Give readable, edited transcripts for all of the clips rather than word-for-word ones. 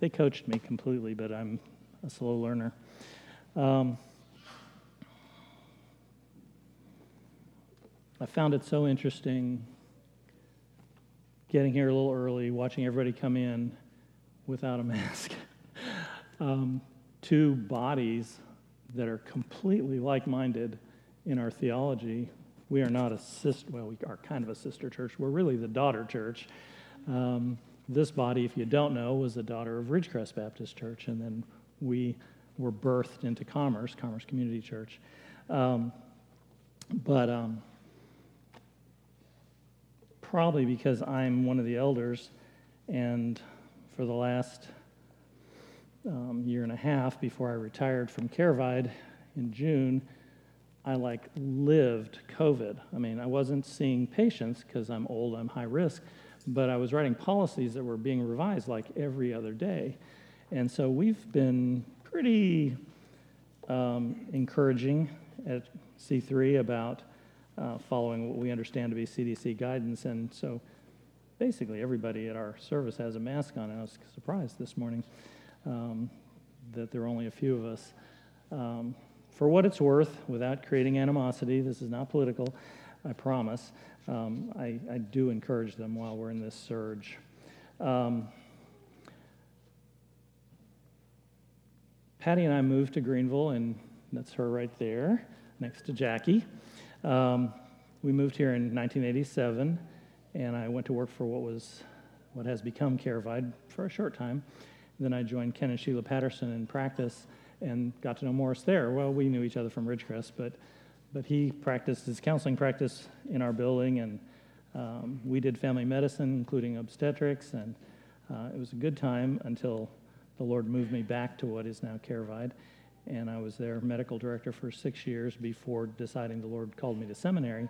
They coached me completely, but I'm a slow learner. I found it so interesting getting here a little early, watching everybody come in without a mask. Two bodies that are completely like-minded in our theology. We are not a sister, well, we are kind of a sister church. We're really the daughter church. This body, if you don't know, was the daughter of Ridgecrest Baptist Church, and then we were birthed into Commerce Community Church. Probably because I'm one of the elders, and for the last year and a half before I retired from CareVide in June, I lived COVID. I mean, I wasn't seeing patients because I'm old, I'm high risk, but I was writing policies that were being revised like every other day. And so we've been pretty encouraging at C3 about following what we understand to be CDC guidance. And so basically everybody at our service has a mask on. I was surprised this morning that there are only a few of us. For what it's worth, without creating animosity, this is not political, I promise. I do encourage them while we're in this surge. Patty and I moved to Greenville, and that's her right there, next to Jackie. We moved here in 1987, and I went to work for what has become CareVide for a short time. And then I joined Ken and Sheila Patterson in practice and got to know Morris there. Well, we knew each other from Ridgecrest, but he practiced his counseling practice in our building, and we did family medicine, including obstetrics, and it was a good time until the Lord moved me back to what is now CareVide. And I was their medical director for 6 years before deciding the Lord called me to seminary.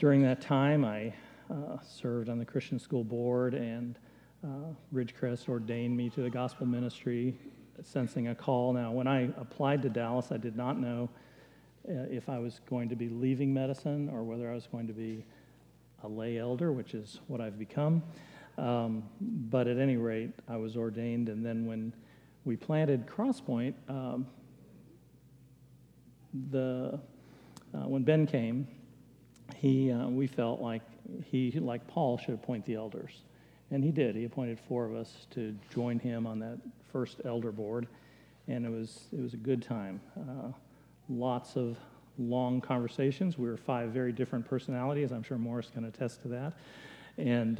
During that time, I served on the Christian School Board, and Ridgecrest ordained me to the gospel ministry, sensing a call. Now, when I applied to Dallas, I did not know if I was going to be leaving medicine or whether I was going to be a lay elder, which is what I've become. But at any rate, I was ordained, and then when we planted Crosspoint, when Ben came, we felt like he, like Paul, should appoint the elders. And he did. He appointed four of us to join him on that first elder board, and it was a good time. Lots of long conversations. We were five very different personalities. I'm sure Morris can attest to that. And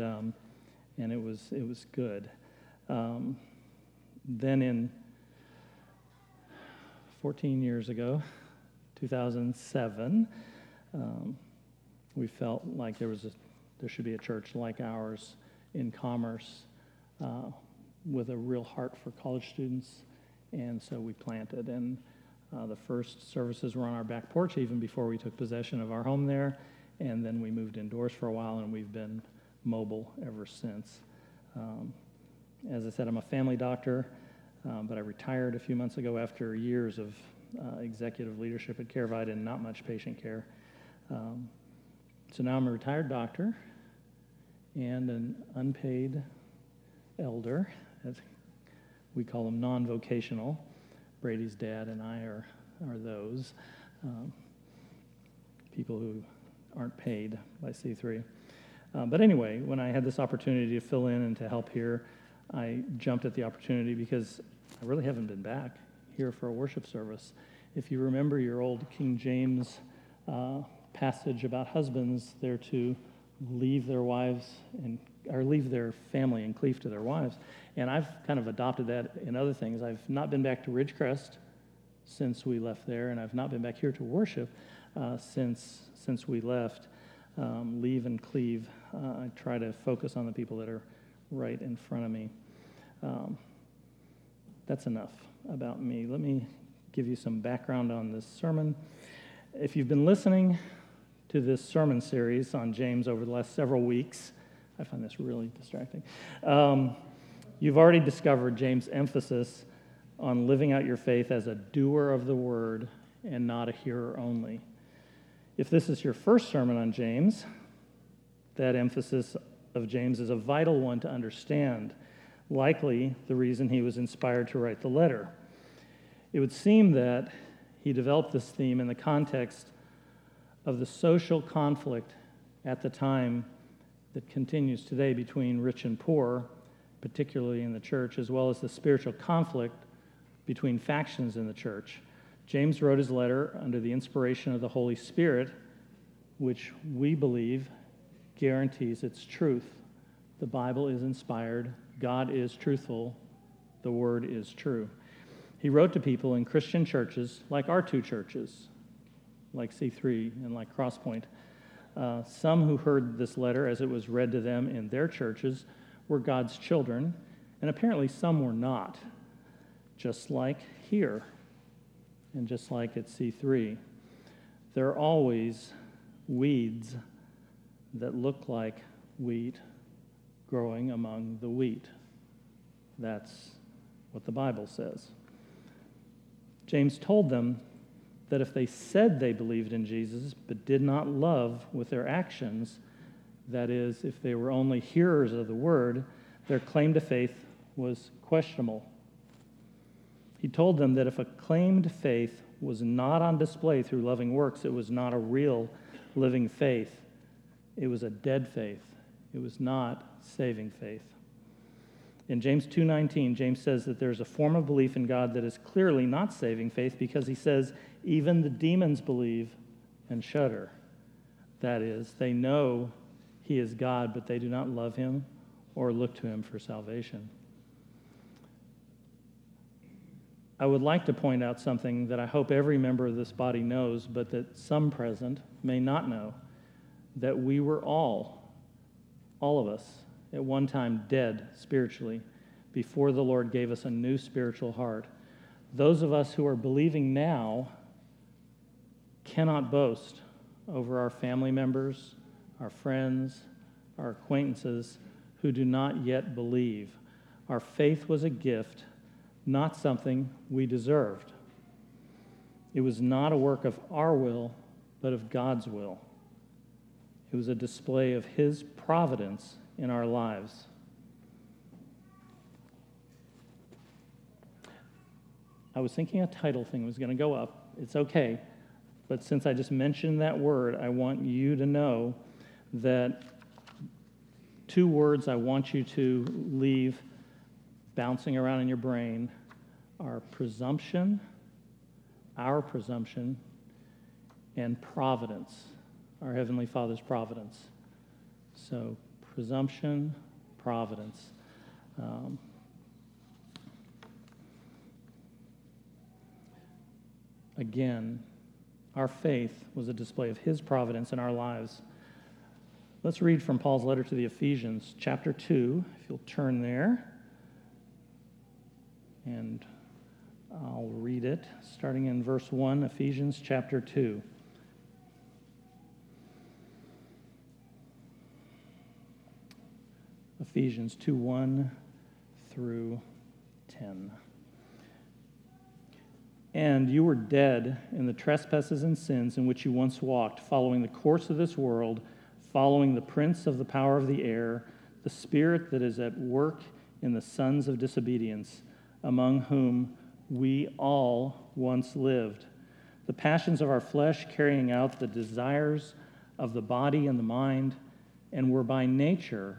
it was good. Then in 14 years ago, 2007, we felt like there should be a church like ours in Commerce with a real heart for college students, and so we planted. And the first services were on our back porch even before we took possession of our home there, and then we moved indoors for a while, and we've been mobile ever since. As I said, I'm a family doctor, but I retired a few months ago after years of executive leadership at CareVide and not much patient care. So now I'm a retired doctor and an unpaid elder. As we call them, non-vocational. Brady's dad and I are those people who aren't paid by C3. But anyway, when I had this opportunity to fill in and to help here, I jumped at the opportunity because I really haven't been back here for a worship service. If you remember your old King James passage about husbands, they're to leave their wives or leave their family and cleave to their wives. And I've kind of adopted that in other things. I've not been back to Ridgecrest since we left there, and I've not been back here to worship since we left. Leave and cleave. I try to focus on the people that are right in front of me. That's enough about me. Let me give you some background on this sermon. If you've been listening to this sermon series on James over the last several weeks, I find this really distracting, you've already discovered James' emphasis on living out your faith as a doer of the word and not a hearer only. If this is your first sermon on James, that emphasis of James is a vital one to understand, likely the reason he was inspired to write the letter. It would seem that he developed this theme in the context of the social conflict at the time that continues today between rich and poor, particularly in the church, as well as the spiritual conflict between factions in the church. James wrote his letter under the inspiration of the Holy Spirit, which we believe guarantees its truth. The Bible is inspired. God is truthful. The Word is true. He wrote to people in Christian churches like our two churches, like C3 and like Crosspoint. Some who heard this letter as it was read to them in their churches were God's children, and apparently some were not, just like here and just like at C3. There are always weeds that look like wheat growing among the wheat. That's what the Bible says. James told them that if they said they believed in Jesus but did not love with their actions, that is, if they were only hearers of the word, their claim to faith was questionable. He told them that if a claim to faith was not on display through loving works, it was not a real living faith. It was a dead faith. It was not saving faith. In James 2:19, James says that there's a form of belief in God that is clearly not saving faith, because he says, even the demons believe and shudder. That is, they know he is God, but they do not love him or look to him for salvation. I would like to point out something that I hope every member of this body knows, but that some present may not know, that we were all of us, at one time dead spiritually, before the Lord gave us a new spiritual heart. Those of us who are believing now cannot boast over our family members, our friends, our acquaintances who do not yet believe. Our faith was a gift, not something we deserved. It was not a work of our will, but of God's will. It was a display of his providence in our lives. I was thinking a title thing was going to go up. It's okay. But since I just mentioned that word, I want you to know that two words I want you to leave bouncing around in your brain are presumption, our presumption, and providence, our Heavenly Father's providence. So presumption, providence. Again, our faith was a display of his providence in our lives. Let's read from Paul's letter to the Ephesians, chapter 2, if you'll turn there. And I'll read it, starting in verse 1, Ephesians chapter 2. Ephesians 2:1 through 10. And you were dead in the trespasses and sins in which you once walked, following the course of this world, following the prince of the power of the air, the spirit that is at work in the sons of disobedience, among whom we all once lived, the passions of our flesh carrying out the desires of the body and the mind, and were by nature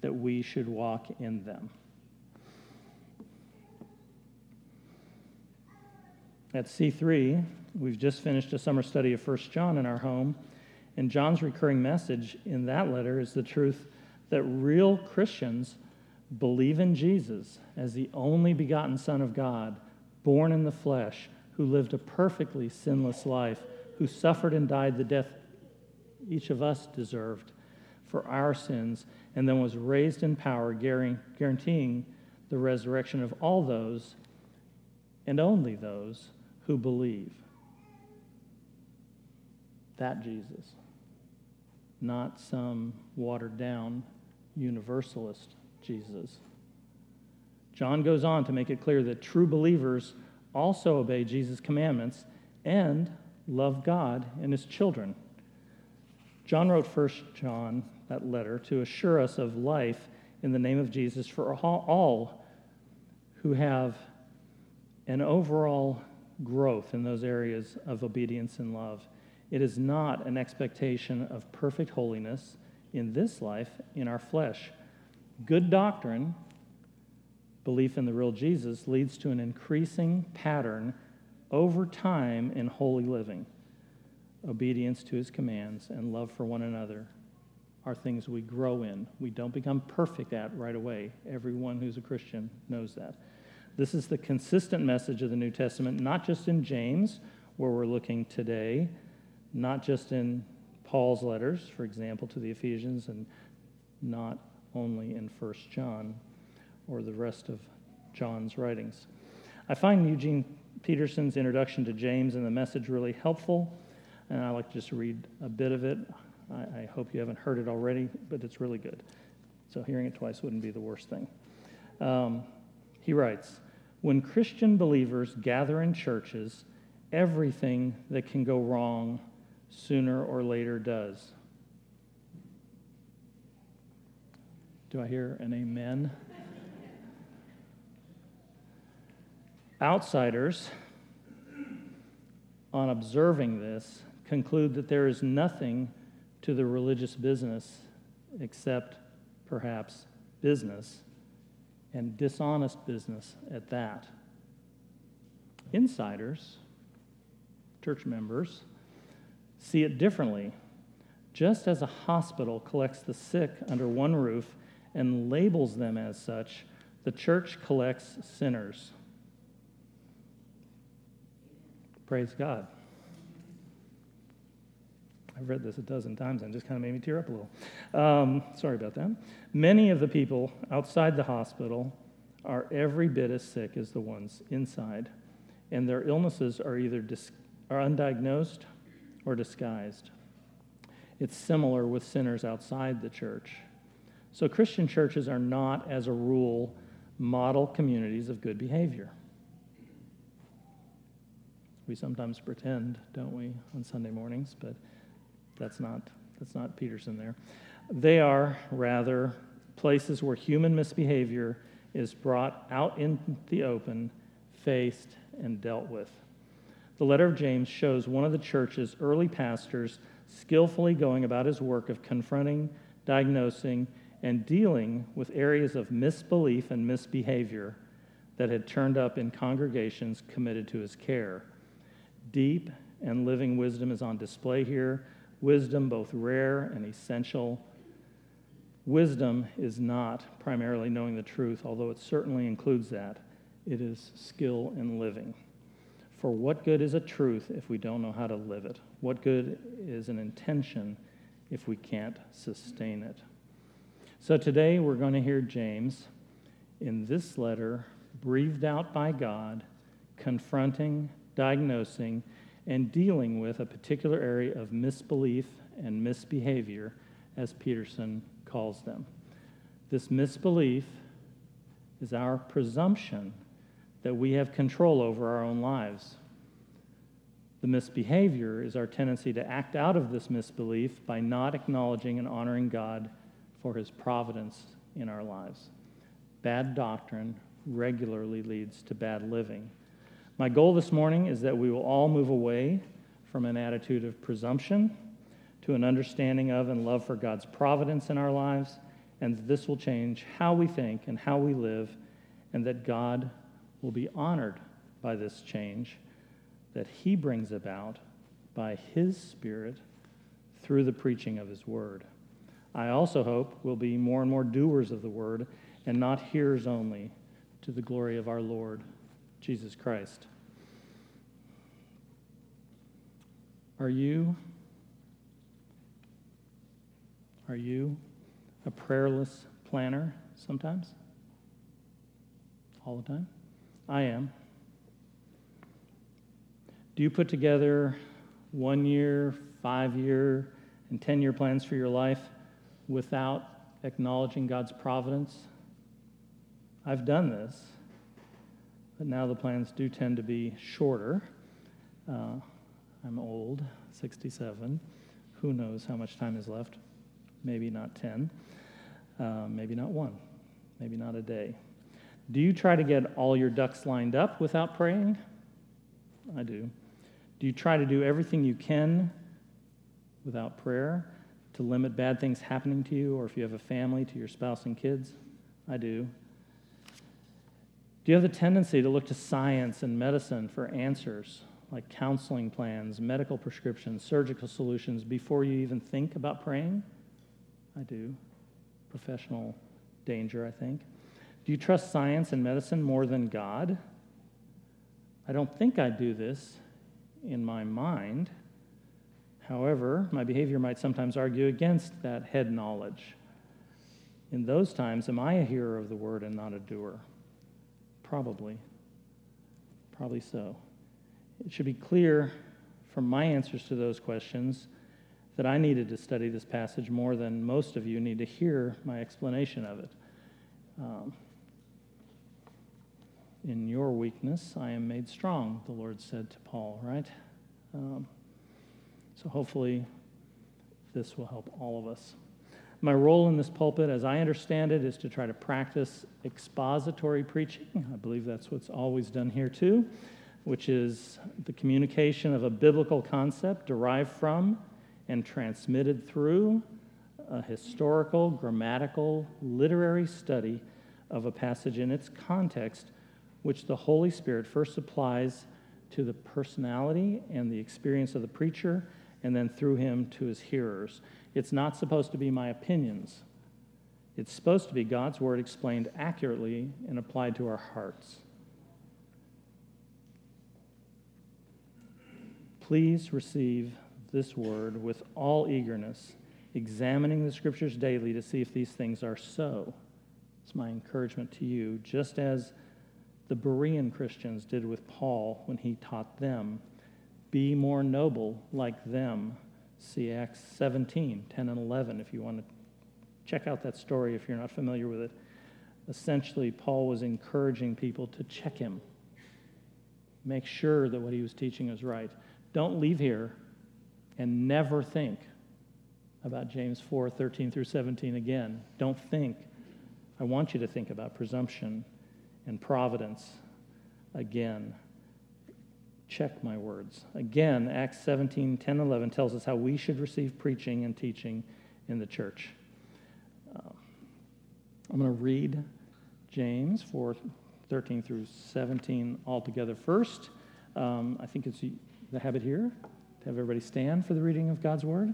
that we should walk in them. At C3, we've just finished a summer study of 1 John in our home, and John's recurring message in that letter is the truth that real Christians believe in Jesus as the only begotten Son of God, born in the flesh, who lived a perfectly sinless life, who suffered and died the death each of us deserved for our sins, and then was raised in power, guaranteeing the resurrection of all those and only those who believe. That Jesus, not some watered-down universalist Jesus. John goes on to make it clear that true believers also obey Jesus' commandments and love God and his children. John wrote 1 John, that letter, to assure us of life in the name of Jesus for all who have an overall growth in those areas of obedience and love. It is not an expectation of perfect holiness in this life, in our flesh. Good doctrine, belief in the real Jesus, leads to an increasing pattern over time in holy living. Obedience to his commands and love for one another are things we grow in. We don't become perfect at right away. Everyone who's a Christian knows that. This is the consistent message of the New Testament, not just in James, where we're looking today, not just in Paul's letters, for example, to the Ephesians, and not only in 1 John or the rest of John's writings. I find Eugene Peterson's introduction to James and the message really helpful, and I'd like to just read a bit of it. I hope you haven't heard it already, but it's really good. So hearing it twice wouldn't be the worst thing. He writes, "When Christian believers gather in churches, everything that can go wrong sooner or later does." Do I hear an amen? Outsiders, on observing this, conclude that there is nothing to the religious business except, perhaps, business, and dishonest business at that. Insiders, church members, see it differently. Just as a hospital collects the sick under one roof and labels them as such, the church collects sinners. Praise God. I've read this a dozen times and it just kind of made me tear up a little. Sorry about that. Many of the people outside the hospital are every bit as sick as the ones inside, and their illnesses are either are undiagnosed or disguised. It's similar with sinners outside the church. So Christian churches are not, as a rule, model communities of good behavior. We sometimes pretend, don't we, on Sunday mornings, but that's not Peterson there. They are, rather, places where human misbehavior is brought out in the open, faced, and dealt with. The letter of James shows one of the church's early pastors skillfully going about his work of confronting, diagnosing, and dealing with areas of misbelief and misbehavior that had turned up in congregations committed to his care. Deep and living wisdom is on display here, wisdom both rare and essential. Wisdom is not primarily knowing the truth, although it certainly includes that. It is skill in living. For what good is a truth if we don't know how to live it? What good is an intention if we can't sustain it? So today we're going to hear James in this letter, breathed out by God, confronting, diagnosing, and dealing with a particular area of misbelief and misbehavior, as Peterson calls them. This misbelief is our presumption that we have control over our own lives. The misbehavior is our tendency to act out of this misbelief by not acknowledging and honoring God for his providence in our lives. Bad doctrine regularly leads to bad living. My goal this morning is that we will all move away from an attitude of presumption to an understanding of and love for God's providence in our lives and that this will change how we think and how we live, and that God will be honored by this change that he brings about by his Spirit through the preaching of his word. I also hope we'll be more and more doers of the word and not hearers only, to the glory of our Lord Jesus Christ. Are you a prayerless planner sometimes? All the time? I am. Do you put together 1 year, 5 year, and 10-year plans for your life without acknowledging God's providence? I've done this, but now the plans do tend to be shorter. I'm old, 67. Who knows how much time is left? Maybe not 10, maybe not one, maybe not a day. Do you try to get all your ducks lined up without praying? I do. Do you try to do everything you can without prayer to limit bad things happening to you, or if you have a family, to your spouse and kids? I do. Do you have the tendency to look to science and medicine for answers, like counseling plans, medical prescriptions, surgical solutions, before you even think about praying? I do. Professional danger, I think. Do you trust science and medicine more than God? I don't think I do this in my mind. However, my behavior might sometimes argue against that head knowledge. In those times, am I a hearer of the word and not a doer? Probably. Probably so. It should be clear from my answers to those questions that I needed to study this passage more than most of you need to hear my explanation of it. In your weakness, I am made strong, the Lord said to Paul, right? So hopefully this will help all of us. My role in this pulpit, as I understand it, is to try to practice expository preaching. I believe that's what's always done here too, which is the communication of a biblical concept derived from and transmitted through a historical, grammatical, literary study of a passage in its context, which the Holy Spirit first applies to the personality and the experience of the preacher, and then through him to his hearers. It's not supposed to be my opinions. It's supposed to be God's word explained accurately and applied to our hearts. Please receive this word with all eagerness, examining the scriptures daily to see if these things are so. It's my encouragement to you, just as the Berean Christians did with Paul when he taught them. Be more noble like them. See Acts 17, 10 and 11, if you want to check out that story if you're not familiar with it. Essentially, Paul was encouraging people to check him. Make sure that what he was teaching is right. Don't leave here and never think about James 4, 13 through 17 again. Don't think. I want you to think about presumption and providence again. Check my words. Again, Acts 17, 10, 11 tells us how we should receive preaching and teaching in the church. I'm going to read James 4, 13 through 17 all together first. I think it's the habit here. Have everybody stand for the reading of God's word.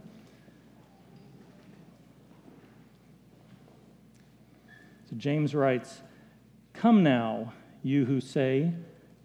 So James writes, "Come now, you who say,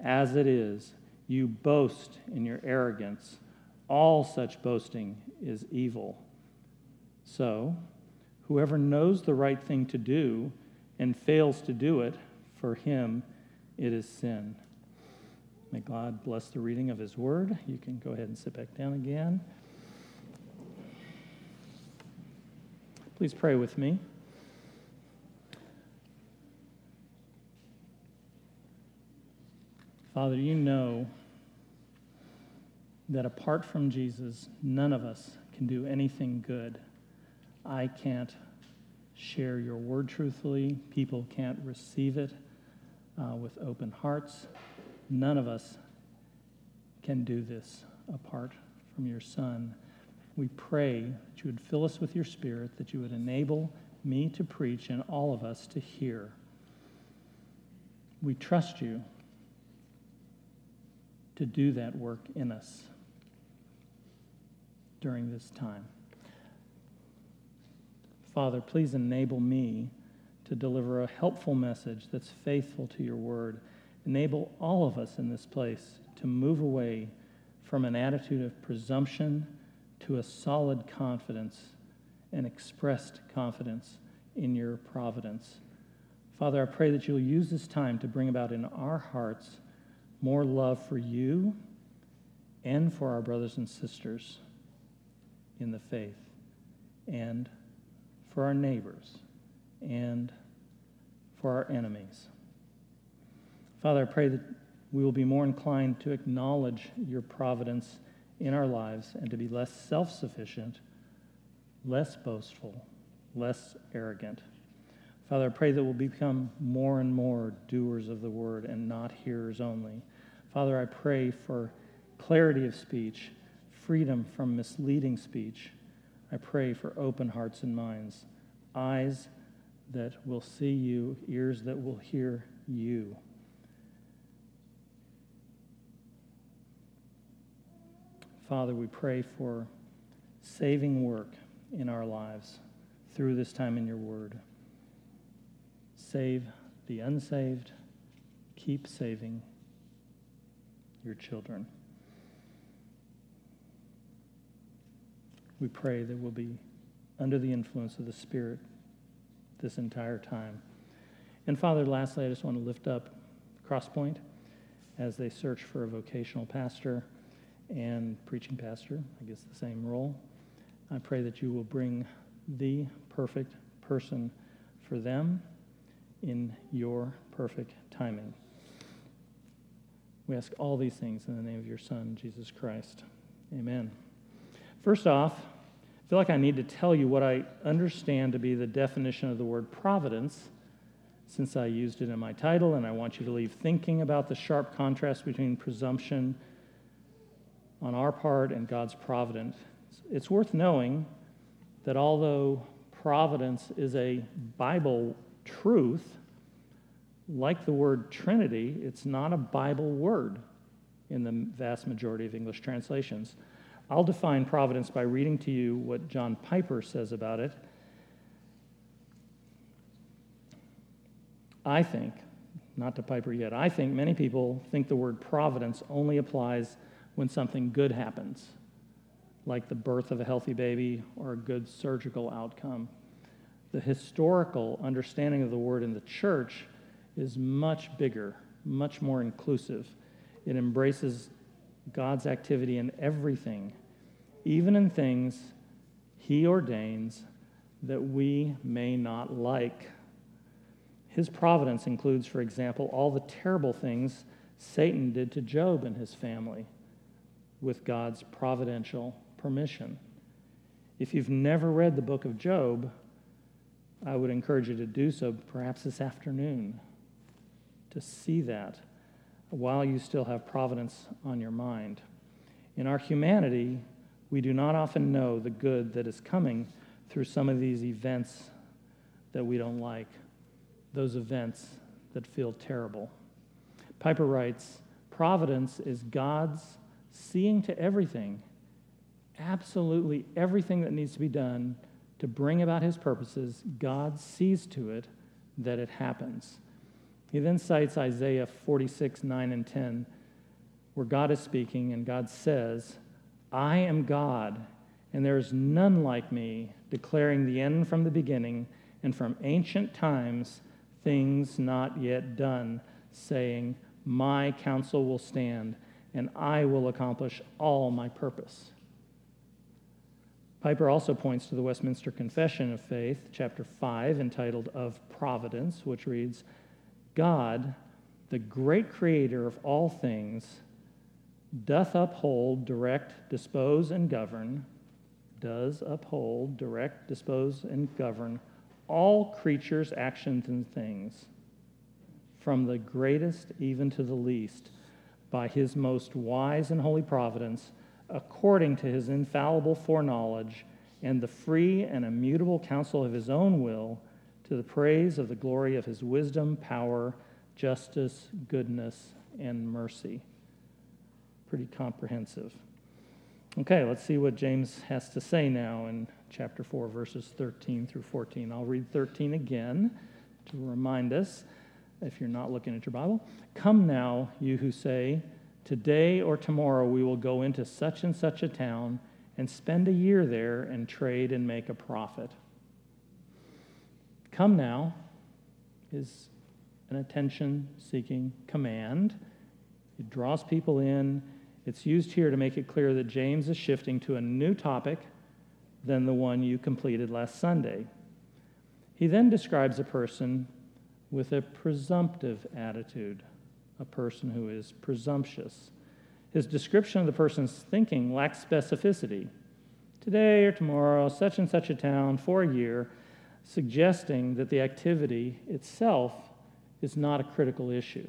As it is, you boast in your arrogance. All such boasting is evil. So, whoever knows the right thing to do and fails to do it, for him it is sin." May God bless the reading of his word. You can go ahead and sit back down again. Please pray with me. Father, you know that apart from Jesus, none of us can do anything good. I can't share your word truthfully. People can't receive it with open hearts. None of us can do this apart from your Son. We pray that you would fill us with your Spirit, that you would enable me to preach and all of us to hear. We trust you to do that work in us during this time. Father, please enable me to deliver a helpful message that's faithful to your word. Enable all of us in this place to move away from an attitude of presumption to a solid confidence and expressed confidence in your providence. Father, I pray that you'll use this time to bring about in our hearts more love for you and for our brothers and sisters in the faith, and for our neighbors, and for our enemies. Father, I pray that we will be more inclined to acknowledge your providence in our lives and to be less self-sufficient, less boastful, less arrogant. Father, I pray that we'll become more and more doers of the word and not hearers only. Father, I pray for clarity of speech, freedom from misleading speech. I pray for open hearts and minds, eyes that will see you, ears that will hear you. Father, we pray for saving work in our lives through this time in your word. Save the unsaved. Keep saving your children. We pray that we'll be under the influence of the Spirit this entire time. And Father, lastly, I just want to lift up Crosspoint as they search for a vocational pastor and preaching pastor, I guess the same role. I pray that you will bring the perfect person for them in your perfect timing. We ask all these things in the name of your Son, Jesus Christ. Amen. First off, I feel like I need to tell you what I understand to be the definition of the word providence, since I used it in my title, and I want you to leave thinking about the sharp contrast between presumption on our part and God's providence. It's worth knowing that although providence is a Bible truth, like the word Trinity, it's not a Bible word in the vast majority of English translations. I'll define providence by reading to you what John Piper says about it. I think, not to Piper yet, I think many people think the word providence only applies when something good happens, like the birth of a healthy baby or a good surgical outcome. The historical understanding of the word in the church is much bigger, much more inclusive. It embraces God's activity in everything, even in things he ordains that we may not like. His providence includes, for example, all the terrible things Satan did to Job and his family with God's providential permission. If you've never read the book of Job, I would encourage you to do so, perhaps this afternoon, to see that while you still have providence on your mind. In our humanity, we do not often know the good that is coming through some of these events that we don't like, those events that feel terrible. Piper writes, providence is God's seeing to everything, absolutely everything that needs to be done to bring about his purposes. God sees to it that it happens. He then cites Isaiah 46, 9 and 10, where God is speaking, and God says, I am God, and there is none like me, declaring the end from the beginning, and from ancient times, things not yet done, saying, my counsel will stand, and I will accomplish all my purpose. Piper also points to the Westminster Confession of Faith, chapter 5, entitled Of Providence, which reads, God the great creator of all things, doth uphold, direct, dispose, and govern, does uphold, direct, dispose, and govern all creatures, actions, and things, from the greatest even to the least, by his most wise and holy providence, according to his infallible foreknowledge and the free and immutable counsel of his own will, to the praise of the glory of his wisdom, power, justice, goodness, and mercy. Pretty comprehensive. Okay, let's see what James has to say now in chapter 4, verses 13 through 14. I'll read 13 again to remind us, if you're not looking at your Bible. Come now, you who say, today or tomorrow we will go into such and such a town and spend a year there and trade and make a profit. Come now is an attention-seeking command. It draws people in. It's used here to make it clear that James is shifting to a new topic than the one you completed last Sunday. He then describes a person with a presumptive attitude, a person who is presumptuous. His description of the person's thinking lacks specificity. Today or tomorrow, such and such a town, for a year, suggesting that the activity itself is not a critical issue.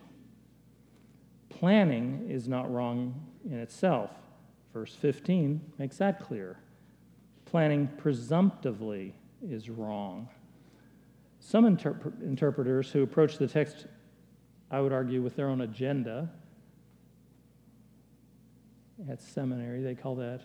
Planning is not wrong in itself. Verse 15 makes that clear. Planning presumptively is wrong. Some interpreters who approach the text, I would argue, with their own agenda. At seminary, they call that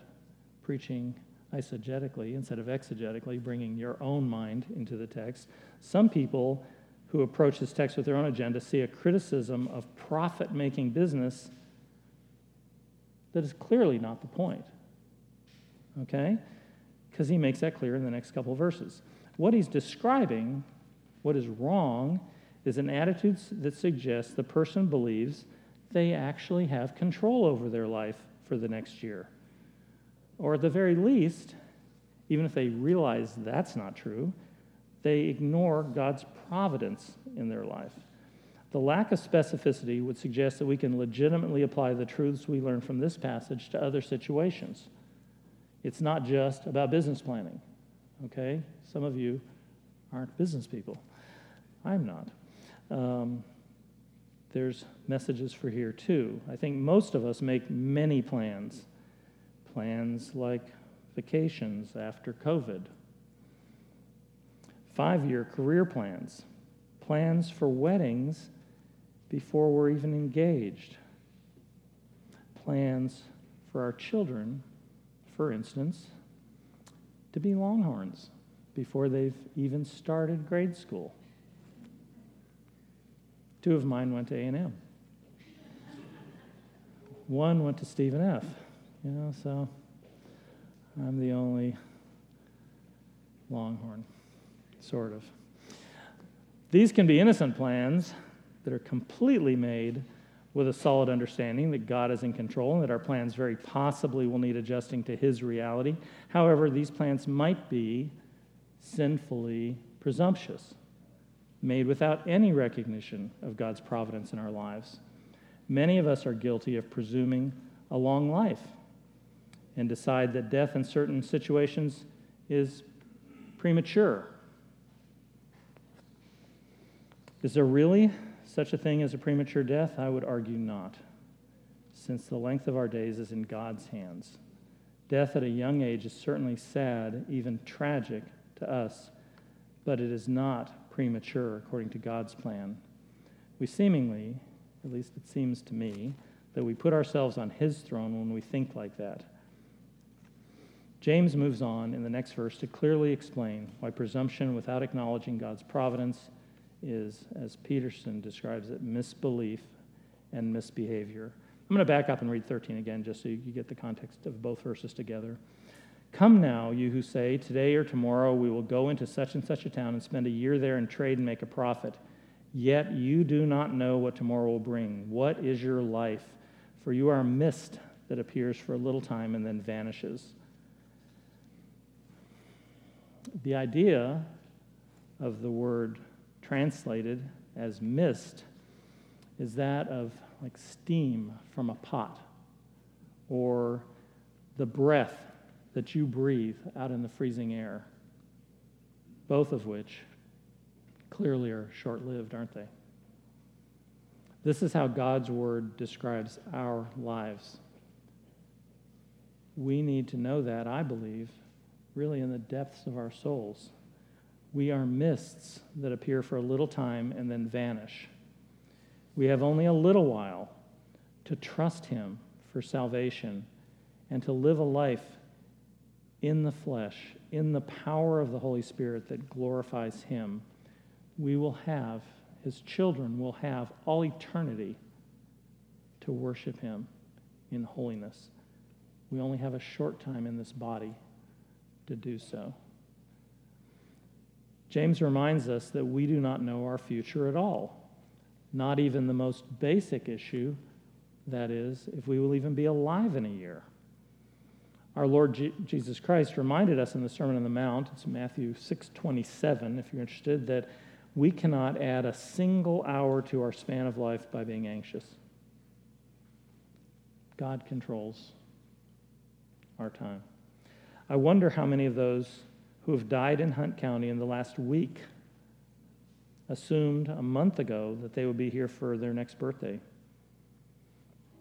preaching eisegetically instead of exegetically, bringing your own mind into the text. Some people who approach this text with their own agenda see a criticism of profit-making business that is clearly not the point, okay? Because he makes that clear in the next couple of verses. What he's describing, what is wrong, is an attitude that suggests the person believes they actually have control over their life for the next year. Or at the very least, even if they realize that's not true, they ignore God's providence in their life. The lack of specificity would suggest that we can legitimately apply the truths we learn from this passage to other situations. It's not just about business planning, okay? Some of you aren't business people. I'm not. There's messages for here, too. I think most of us make many plans like vacations after COVID, 5-year career plans, plans for weddings before we're even engaged, plans for our children, for instance, to be Longhorns before they've even started grade school. 2 of mine went to A&M. 1 went to Stephen F., you know, so I'm the only Longhorn, sort of. These can be innocent plans that are completely made with a solid understanding that God is in control and that our plans very possibly will need adjusting to his reality. However, these plans might be sinfully presumptuous, made without any recognition of God's providence in our lives. Many of us are guilty of presuming a long life and decide that death in certain situations is premature. Is there really such a thing as a premature death? I would argue not, since the length of our days is in God's hands. Death at a young age is certainly sad, even tragic to us, but it is not premature according to God's plan. We seemingly, at least it seems to me, that we put ourselves on his throne when we think like that. James moves on in the next verse to clearly explain why presumption without acknowledging God's providence is, as Peterson describes it, misbelief and misbehavior. I'm going to back up and read 13 again just so you get the context of both verses together. Come now, you who say, today or tomorrow we will go into such and such a town and spend a year there and trade and make a profit. Yet you do not know what tomorrow will bring. What is your life? For you are a mist that appears for a little time and then vanishes. The idea of the word translated as mist is that of like steam from a pot or the breath that you breathe out in the freezing air, both of which clearly are short-lived, aren't they? This is how God's word describes our lives. We need to know that, I believe, really in the depths of our souls. We are mists that appear for a little time and then vanish. We have only a little while to trust him for salvation and to live a life in the flesh, in the power of the Holy Spirit that glorifies him. We will have, his children will have all eternity to worship him in holiness. We only have a short time in this body to do so. James reminds us that we do not know our future at all, not even the most basic issue, that is, if we will even be alive in a year. Our Lord Jesus Christ reminded us in the Sermon on the Mount, it's Matthew 6:27, if you're interested, that we cannot add a single hour to our span of life by being anxious. God controls our time. I wonder how many of those who have died in Hunt County in the last week assumed a month ago that they would be here for their next birthday,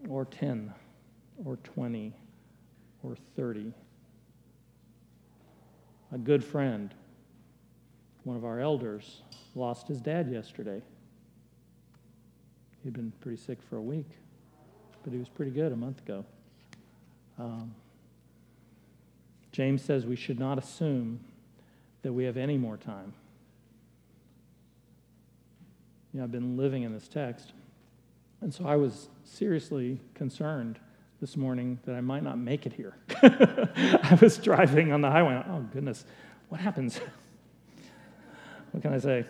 or 10, or 20, or 30. A good friend, one of our elders, lost his dad yesterday. He'd been pretty sick for a week, but he was pretty good a month ago. James says we should not assume that we have any more time. You know, I've been living in this text, and so I was seriously concerned this morning that I might not make it here. I was driving on the highway. Oh, goodness, what happens? What can I say?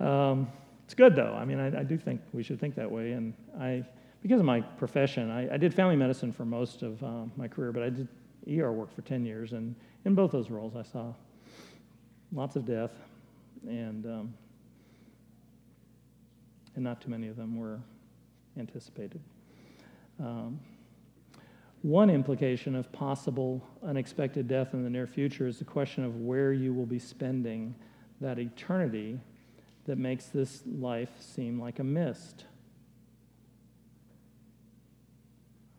It's good, though. I mean, I do think we should think that way, and because of my profession, I did family medicine for most of my career, but I did ER work for 10 years, and in both those roles I saw lots of death, and not too many of them were anticipated. One implication of possible unexpected death in the near future is the question of where you will be spending that eternity that makes this life seem like a mist.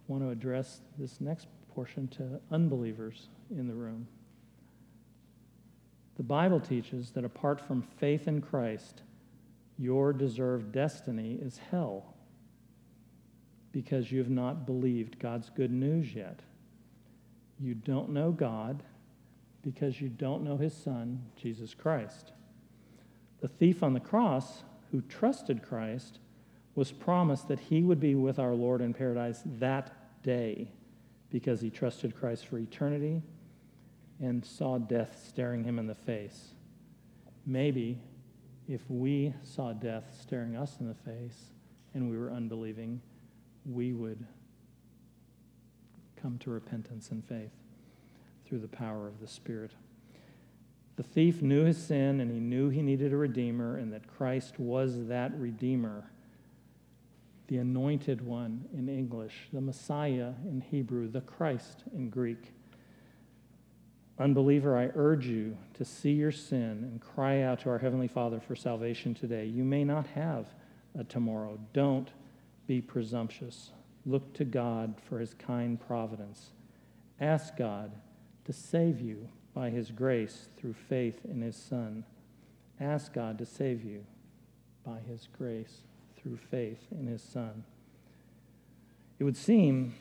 I want to address this next portion to unbelievers in the room. The Bible teaches that apart from faith in Christ, your deserved destiny is hell because you have not believed God's good news yet. You don't know God because you don't know his Son, Jesus Christ. The thief on the cross who trusted Christ was promised that he would be with our Lord in paradise that day, because he trusted Christ for eternity and saw death staring him in the face. Maybe if we saw death staring us in the face and we were unbelieving, we would come to repentance and faith through the power of the Spirit. The thief knew his sin, and he knew he needed a Redeemer, and that Christ was that Redeemer. The Anointed One in English, the Messiah in Hebrew, the Christ in Greek. Unbeliever, I urge you to see your sin and cry out to our Heavenly Father for salvation today. You may not have a tomorrow. Don't be presumptuous. Look to God for his kind providence. Ask God to save you by his grace through faith in his Son. Ask God to save you by his grace through faith in his Son. It would seem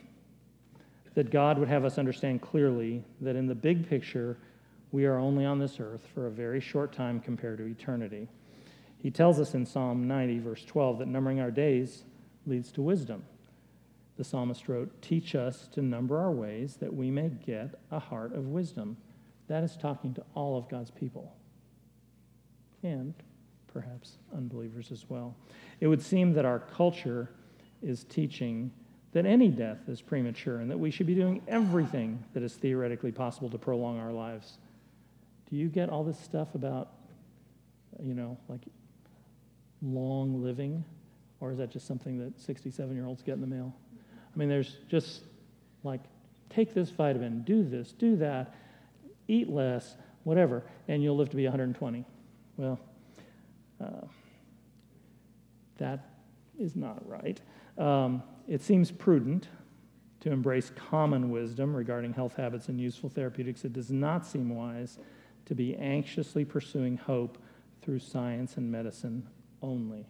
that God would have us understand clearly that in the big picture, we are only on this earth for a very short time compared to eternity. He tells us in Psalm 90, verse 12, that numbering our days leads to wisdom. The psalmist wrote, "Teach us to number our ways that we may get a heart of wisdom." That is talking to all of God's people, and perhaps unbelievers as well. It would seem that our culture is teaching that any death is premature and that we should be doing everything that is theoretically possible to prolong our lives. Do you get all this stuff about, you know, like long living? Or is that just something that 67-year-olds get in the mail? I mean, there's just like, take this vitamin, do this, do that, eat less, whatever, and you'll live to be 120. Well, that is not right. It seems prudent to embrace common wisdom regarding health habits and useful therapeutics. It does not seem wise to be anxiously pursuing hope through science and medicine only.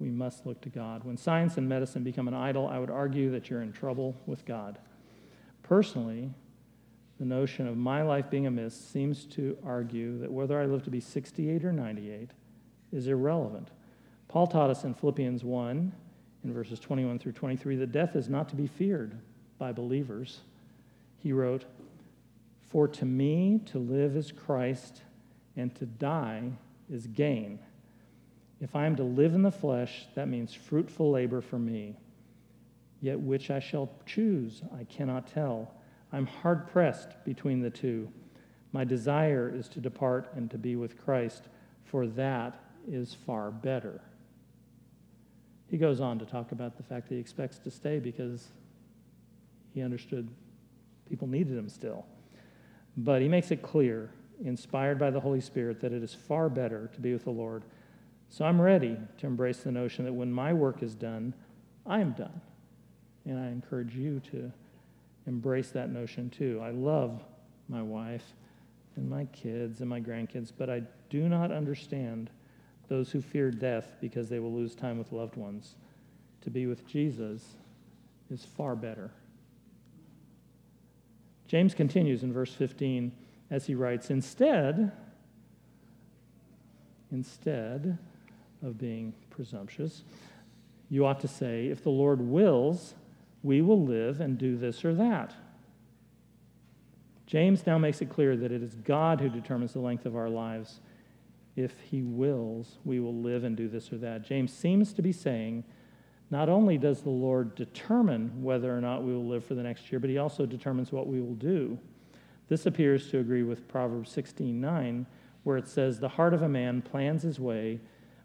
We must look to God. When science and medicine become an idol, I would argue that you're in trouble with God. Personally, the notion of my life being a myth seems to argue that whether I live to be 68 or 98 is irrelevant. Paul taught us in Philippians 1, in verses 21 through 23, that death is not to be feared by believers. He wrote, "For to me to live is Christ, and to die is gain. If I am to live in the flesh, that means fruitful labor for me. Yet which I shall choose, I cannot tell. I'm hard-pressed between the two. My desire is to depart and to be with Christ, for that is far better." He goes on to talk about the fact that he expects to stay because he understood people needed him still. But he makes it clear, inspired by the Holy Spirit, that it is far better to be with the Lord. So I'm ready to embrace the notion that when my work is done, I am done. And I encourage you to embrace that notion too. I love my wife and my kids and my grandkids, but I do not understand those who fear death because they will lose time with loved ones. To be with Jesus is far better. James continues in verse 15 as he writes, Instead of being presumptuous, you ought to say, if the Lord wills, we will live and do this or that. James now makes it clear that it is God who determines the length of our lives. If he wills, we will live and do this or that. James seems to be saying, not only does the Lord determine whether or not we will live for the next year, but he also determines what we will do. This appears to agree with Proverbs 16:9, where it says, "The heart of a man plans his way,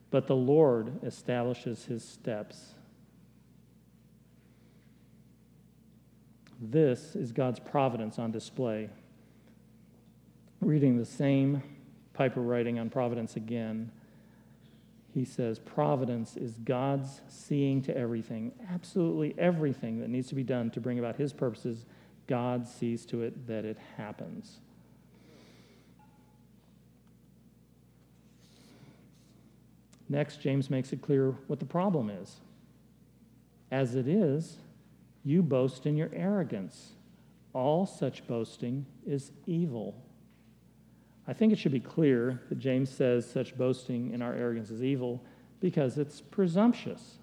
but the Lord establishes his steps." This is God's providence on display. Reading the same Piper writing on providence again, he says, "Providence is God's seeing to everything, absolutely everything that needs to be done to bring about his purposes. God sees to it that it happens." Next, James makes it clear what the problem is. "As it is, you boast in your arrogance. All such boasting is evil." I think it should be clear that James says such boasting in our arrogance is evil because it's presumptuous.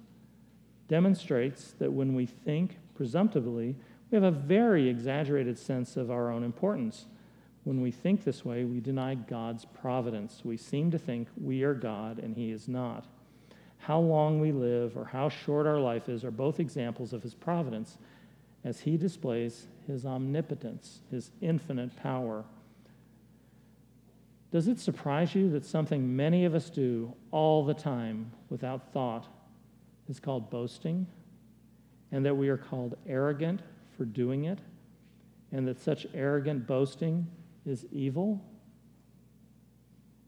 Demonstrates that when we think presumptively, we have a very exaggerated sense of our own importance. When we think this way, we deny God's providence. We seem to think we are God and he is not. How long we live or how short our life is are both examples of his providence as he displays his omnipotence, his infinite power. Does it surprise you that something many of us do all the time without thought is called boasting, and that we are called arrogant for doing it, and that such arrogant boasting is evil?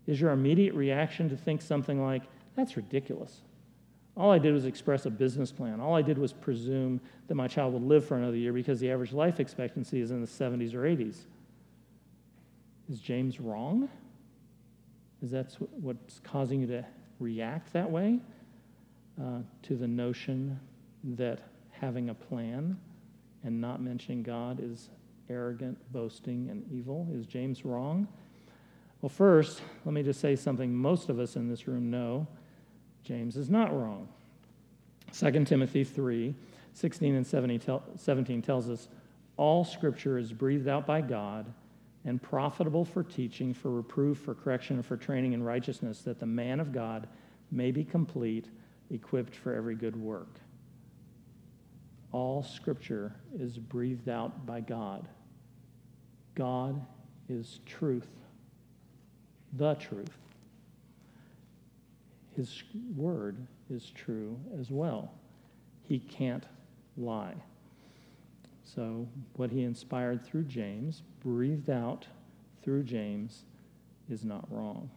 Is your immediate reaction to think something like, "That's ridiculous. All I did was express a business plan. All I did was presume that my child would live for another year because the average life expectancy is in the 70s or 80s. Is James wrong? Is that what's causing you to react that way to the notion that having a plan and not mentioning God is arrogant, boasting, and evil? Is James wrong? Well, first, let me just say something most of us in this room know. James is not wrong. 2 Timothy 3, 16 and 17 tells us, "All Scripture is breathed out by God and profitable for teaching, for reproof, for correction, and for training in righteousness, that the man of God may be complete, equipped for every good work." All Scripture is breathed out by God. God is truth, the truth. His word is true as well. He can't lie. So what he inspired through James, breathed out through James, is not wrong.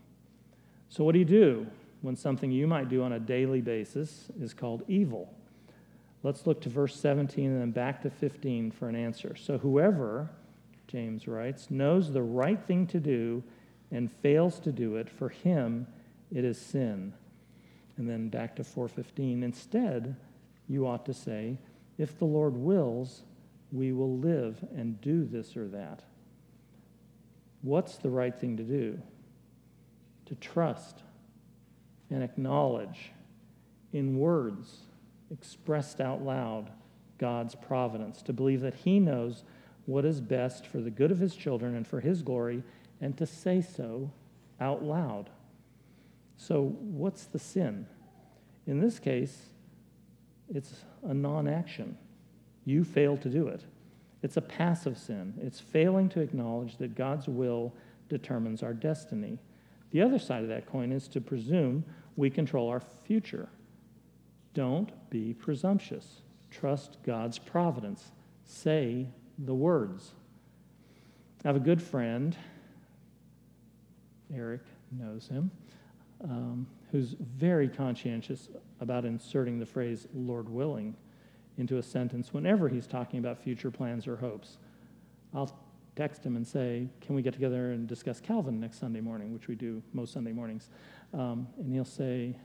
So what do you do when something you might do on a daily basis is called evil? Let's look to verse 17 and then back to 15 for an answer. So whoever, James writes, knows the right thing to do and fails to do it, for him it is sin. And then back to 4:15. Instead, you ought to say, if the Lord wills, we will live and do this or that. What's the right thing to do? To trust and acknowledge in words expressed out loud God's providence, to believe that he knows what is best for the good of his children and for his glory, and to say so out loud. So what's the sin? In this case, it's a non-action. You fail to do it. It's a passive sin. It's failing to acknowledge that God's will determines our destiny. The other side of that coin is to presume we control our future. Don't be presumptuous. Trust God's providence. Say the words. I have a good friend, Eric knows him, who's very conscientious about inserting the phrase "Lord willing" into a sentence whenever he's talking about future plans or hopes. I'll text him and say, can we get together and discuss Calvin next Sunday morning, which we do most Sunday mornings. And he'll say,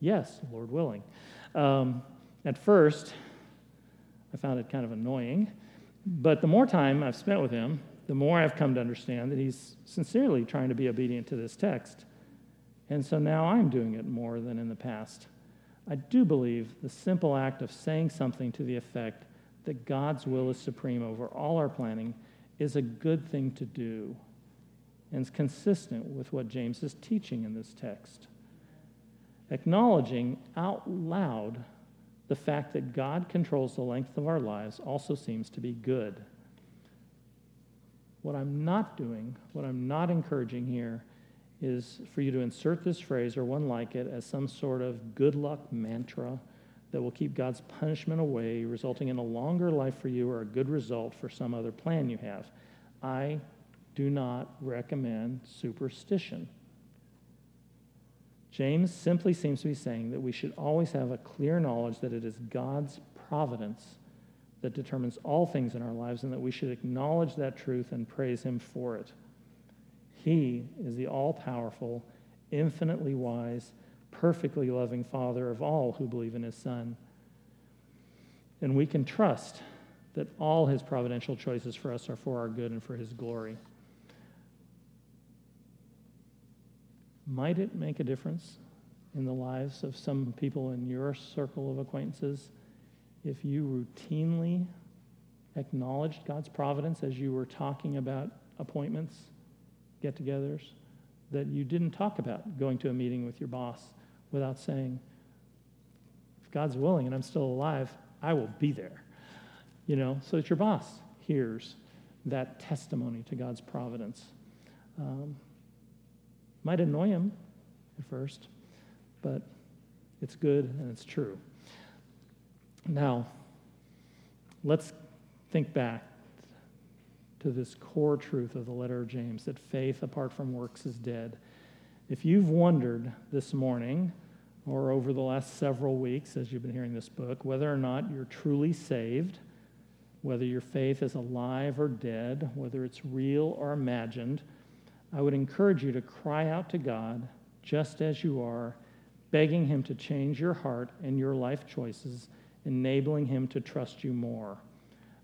yes, Lord willing. At first, I found it kind of annoying, but the more time I've spent with him, the more I've come to understand that he's sincerely trying to be obedient to this text. And so now I'm doing it more than in the past. I do believe the simple act of saying something to the effect that God's will is supreme over all our planning is a good thing to do, and is consistent with what James is teaching in this text. Acknowledging out loud the fact that God controls the length of our lives also seems to be good. What I'm not doing, what I'm not encouraging here, is for you to insert this phrase or one like it as some sort of good luck mantra that will keep God's punishment away, resulting in a longer life for you or a good result for some other plan you have. I do not recommend superstition. James simply seems to be saying that we should always have a clear knowledge that it is God's providence that determines all things in our lives, and that we should acknowledge that truth and praise him for it. He is the all-powerful, infinitely wise, perfectly loving Father of all who believe in his Son. And we can trust that all his providential choices for us are for our good and for his glory. Might it make a difference in the lives of some people in your circle of acquaintances if you routinely acknowledged God's providence as you were talking about appointments, get-togethers, that you didn't talk about going to a meeting with your boss without saying, if God's willing and I'm still alive, I will be there, so that your boss hears that testimony to God's providence. Might annoy him at first, but it's good and it's true. Now, let's think back to this core truth of the letter of James, that faith apart from works is dead. If you've wondered this morning or over the last several weeks as you've been hearing this book, whether or not you're truly saved, whether your faith is alive or dead, whether it's real or imagined, I would encourage you to cry out to God just as you are, begging him to change your heart and your life choices, enabling him to trust you more.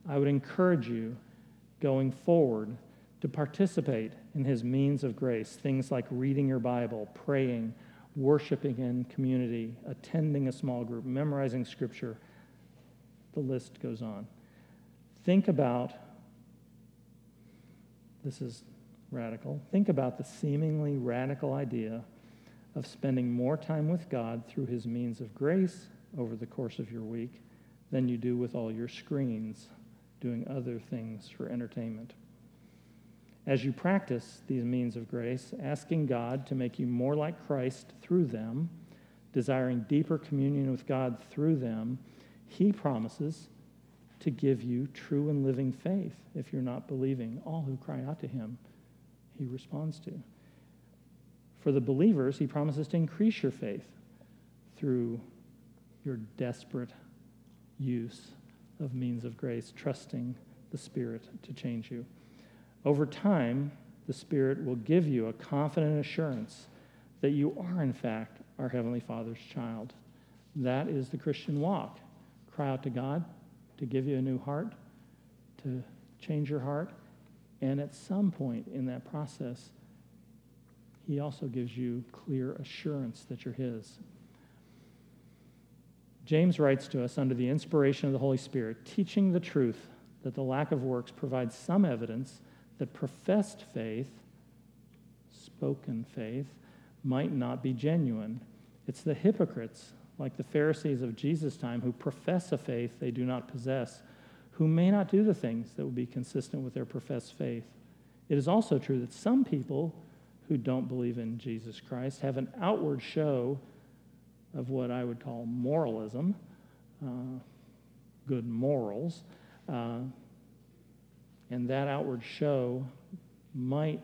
I would encourage you going forward to participate in his means of grace, things like reading your Bible, praying, worshiping in community, attending a small group, memorizing scripture. The list goes on. Think about, this is radical, think about the seemingly radical idea of spending more time with God through his means of grace over the course of your week than you do with all your screens, doing other things for entertainment. As you practice these means of grace, asking God to make you more like Christ through them, desiring deeper communion with God through them, he promises to give you true and living faith if you're not believing. All who cry out to him, he responds to. For the believers, he promises to increase your faith through your desperate use of means of grace, trusting the Spirit to change you. Over time, the Spirit will give you a confident assurance that you are, in fact, our Heavenly Father's child. That is the Christian walk. Cry out to God to give you a new heart, to change your heart, and at some point in that process, he also gives you clear assurance that you're his. James writes to us under the inspiration of the Holy Spirit, teaching the truth that the lack of works provides some evidence that professed faith, spoken faith, might not be genuine. It's the hypocrites, like the Pharisees of Jesus' time, who profess a faith they do not possess, who may not do the things that would be consistent with their professed faith. It is also true that some people who don't believe in Jesus Christ have an outward show of what I would call moralism, good morals, and that outward show might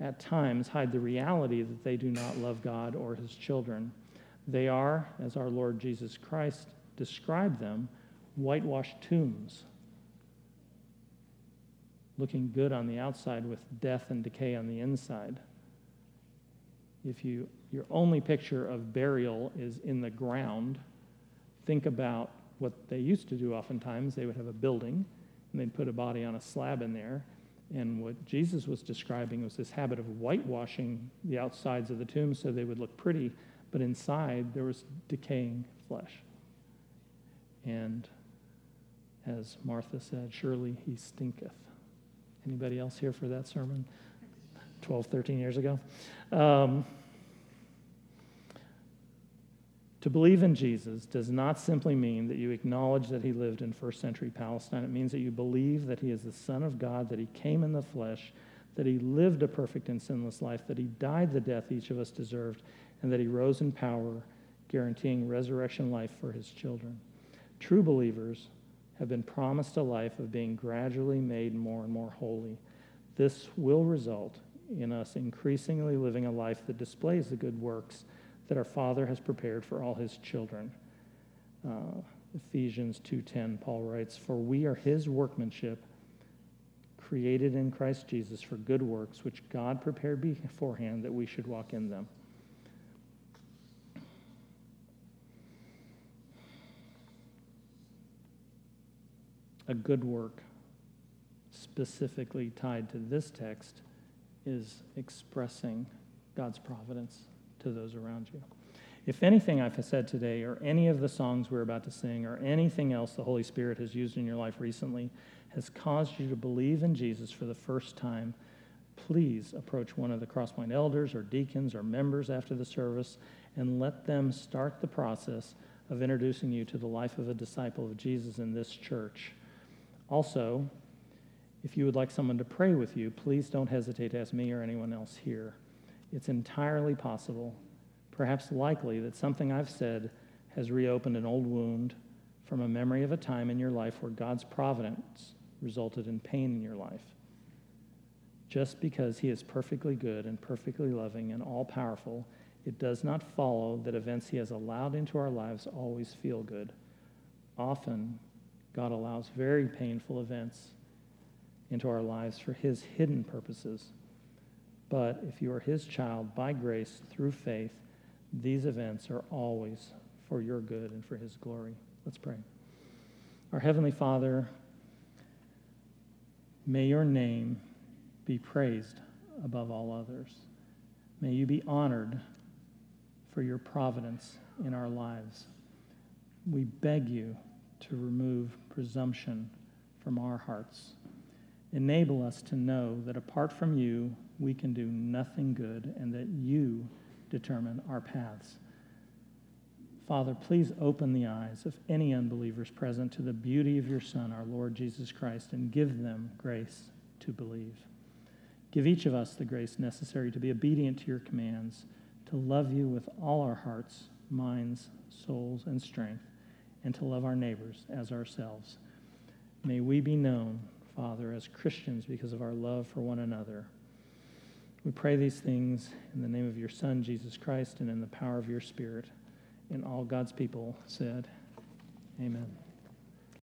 at times hide the reality that they do not love God or his children. They are, as our Lord Jesus Christ described them, whitewashed tombs, looking good on the outside with death and decay on the inside. If your only picture of burial is in the ground, think about what they used to do oftentimes. They would have a building, and they'd put a body on a slab in there. And what Jesus was describing was this habit of whitewashing the outsides of the tomb so they would look pretty, but inside there was decaying flesh. And as Martha said, surely he stinketh. Anybody else here for that sermon 12, 13 years ago? To believe in Jesus does not simply mean that you acknowledge that he lived in first century Palestine. It means that you believe that he is the Son of God, that he came in the flesh, that he lived a perfect and sinless life, that he died the death each of us deserved, and that he rose in power, guaranteeing resurrection life for his children. True believers have been promised a life of being gradually made more and more holy. This will result in us increasingly living a life that displays the good works that our Father has prepared for all his children. Ephesians 2:10, Paul writes, "For we are his workmanship, created in Christ Jesus for good works, which God prepared beforehand that we should walk in them." A good work specifically tied to this text is expressing God's providence to those around you. If anything I've said today, or any of the songs we're about to sing, or anything else the Holy Spirit has used in your life recently has caused you to believe in Jesus for the first time, please approach one of the Crosspoint elders or deacons or members after the service and let them start the process of introducing you to the life of a disciple of Jesus in this church. Also, if you would like someone to pray with you, please don't hesitate to ask me or anyone else here. It's entirely possible, perhaps likely, that something I've said has reopened an old wound from a memory of a time in your life where God's providence resulted in pain in your life. Just because he is perfectly good and perfectly loving and all-powerful, it does not follow that events he has allowed into our lives always feel good. Often, God allows very painful events into our lives for his hidden purposes. But if you are his child by grace through faith, these events are always for your good and for his glory. Let's pray. Our Heavenly Father, may your name be praised above all others. May you be honored for your providence in our lives. We beg you to remove presumption from our hearts. Enable us to know that apart from you, we can do nothing good, and that you determine our paths. Father, please open the eyes of any unbelievers present to the beauty of your Son, our Lord Jesus Christ, and give them grace to believe. Give each of us the grace necessary to be obedient to your commands, to love you with all our hearts, minds, souls, and strength, and to love our neighbors as ourselves. May we be known, Father, as Christians because of our love for one another. We pray these things in the name of your Son, Jesus Christ, and in the power of your Spirit. And all God's people said, Amen.